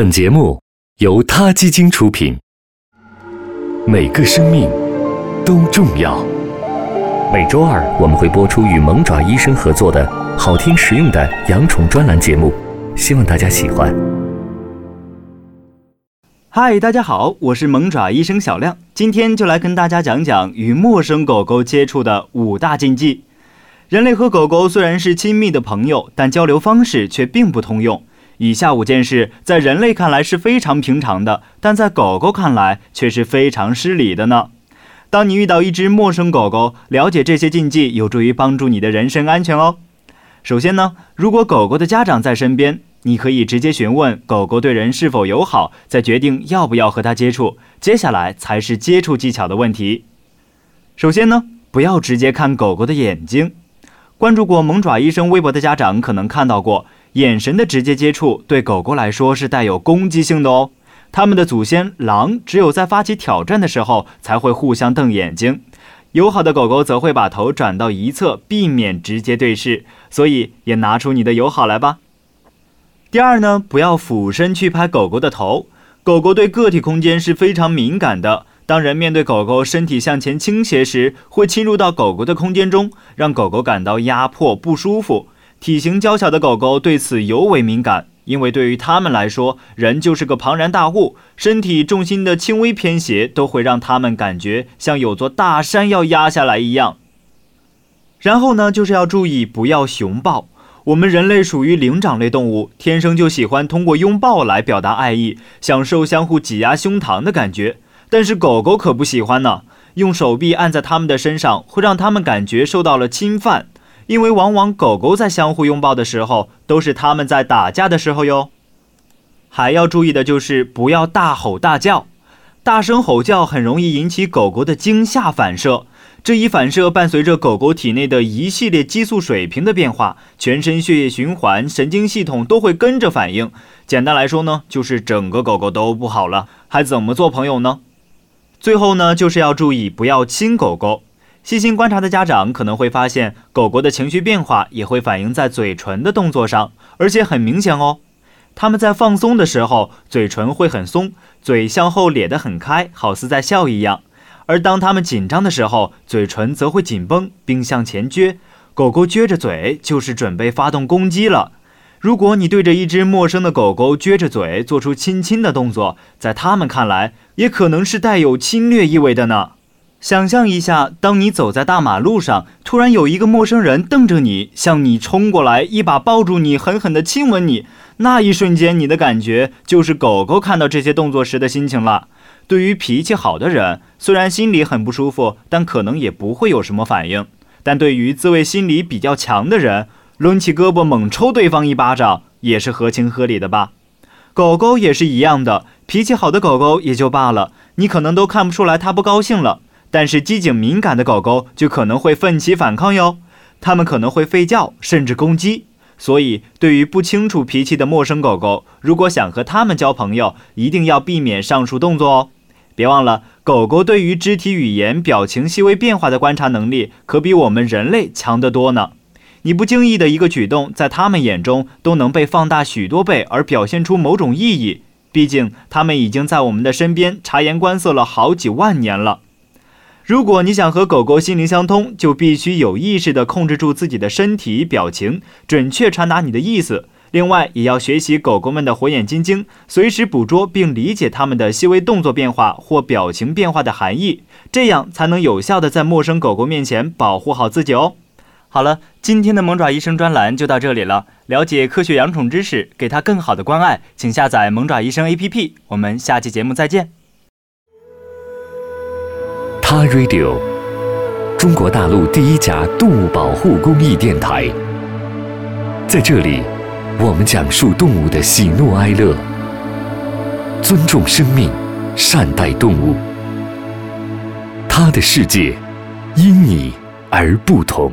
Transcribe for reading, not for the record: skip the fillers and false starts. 本节目由它基金出品。每个生命都重要。每周二我们会播出与萌爪医生合作的好听实用的养宠专栏节目，希望大家喜欢。嗨，大家好，我是萌爪医生小亮，今天就来跟大家讲讲与陌生狗狗接触的5大禁忌。人类和狗狗虽然是亲密的朋友，但交流方式却并不通用。以下5件事在人类看来是非常平常的，但在狗狗看来却是非常失礼的呢。当你遇到一只陌生狗狗，了解这些禁忌有助于帮助你的人身安全哦。首先呢，如果狗狗的家长在身边，你可以直接询问狗狗对人是否友好，再决定要不要和它接触。接下来才是接触技巧的问题。首先呢，不要直接看狗狗的眼睛。关注过萌爪医生微博的家长可能看到过，眼神的直接接触对狗狗来说是带有攻击性的哦。它们的祖先狼只有在发起挑战的时候才会互相瞪眼睛，友好的狗狗则会把头转到一侧，避免直接对视，所以也拿出你的友好来吧。第二呢，不要俯身去拍狗狗的头。狗狗对个体空间是非常敏感的，当人面对狗狗身体向前倾斜时，会侵入到狗狗的空间中，让狗狗感到压迫不舒服。体型娇小的狗狗对此尤为敏感，因为对于它们来说，人就是个庞然大物，身体重心的轻微偏斜都会让它们感觉像有座大山要压下来一样。然后呢，就是要注意不要熊抱。我们人类属于灵长类动物，天生就喜欢通过拥抱来表达爱意，享受相互挤压胸膛的感觉。但是狗狗可不喜欢呢，用手臂按在它们的身上，会让它们感觉受到了侵犯。因为往往狗狗在相互拥抱的时候，都是它们在打架的时候哟。还要注意的就是不要大吼大叫。大声吼叫很容易引起狗狗的惊吓反射，这一反射伴随着狗狗体内的一系列激素水平的变化，全身血液循环、神经系统都会跟着反应。简单来说呢，就是整个狗狗都不好了，还怎么做朋友呢？最后呢，就是要注意不要亲狗狗。细心观察的家长可能会发现，狗狗的情绪变化也会反映在嘴唇的动作上，而且很明显哦。它们在放松的时候，嘴唇会很松，嘴向后咧得很开，好似在笑一样。而当它们紧张的时候，嘴唇则会紧绷并向前撅，狗狗撅着嘴就是准备发动攻击了。如果你对着一只陌生的狗狗撅着嘴做出亲亲的动作，在它们看来也可能是带有侵略意味的呢。想象一下，当你走在大马路上，突然有一个陌生人瞪着你，向你冲过来，一把抱住你，狠狠地亲吻你，那一瞬间你的感觉就是狗狗看到这些动作时的心情了。对于脾气好的人，虽然心里很不舒服，但可能也不会有什么反应。但对于自卫心理比较强的人，抡起胳膊猛抽对方一巴掌也是合情合理的吧。狗狗也是一样的，脾气好的狗狗也就罢了，你可能都看不出来它不高兴了。但是机警敏感的狗狗就可能会奋起反抗哟，它们可能会吠叫甚至攻击。所以对于不清楚脾气的陌生狗狗，如果想和它们交朋友，一定要避免上述动作哦。别忘了，狗狗对于肢体语言、表情细微变化的观察能力，可比我们人类强得多呢。你不经意的一个举动，在它们眼中都能被放大许多倍，而表现出某种意义。毕竟，它们已经在我们的身边察言观色了好几万年了。如果你想和狗狗心灵相通，就必须有意识地控制住自己的身体、表情，准确传达你的意思。另外，也要学习狗狗们的火眼金睛，随时捕捉并理解它们的细微动作变化或表情变化的含义，这样才能有效地在陌生狗狗面前保护好自己哦。好了，今天的萌爪医生专栏就到这里了。了解科学养宠知识，给它更好的关爱，请下载萌爪医生 APP。我们下期节目再见。它 radio， 中国大陆第一家动物保护公益电台，在这里。我们讲述动物的喜怒哀乐，尊重生命，善待动物。它的世界因你而不同。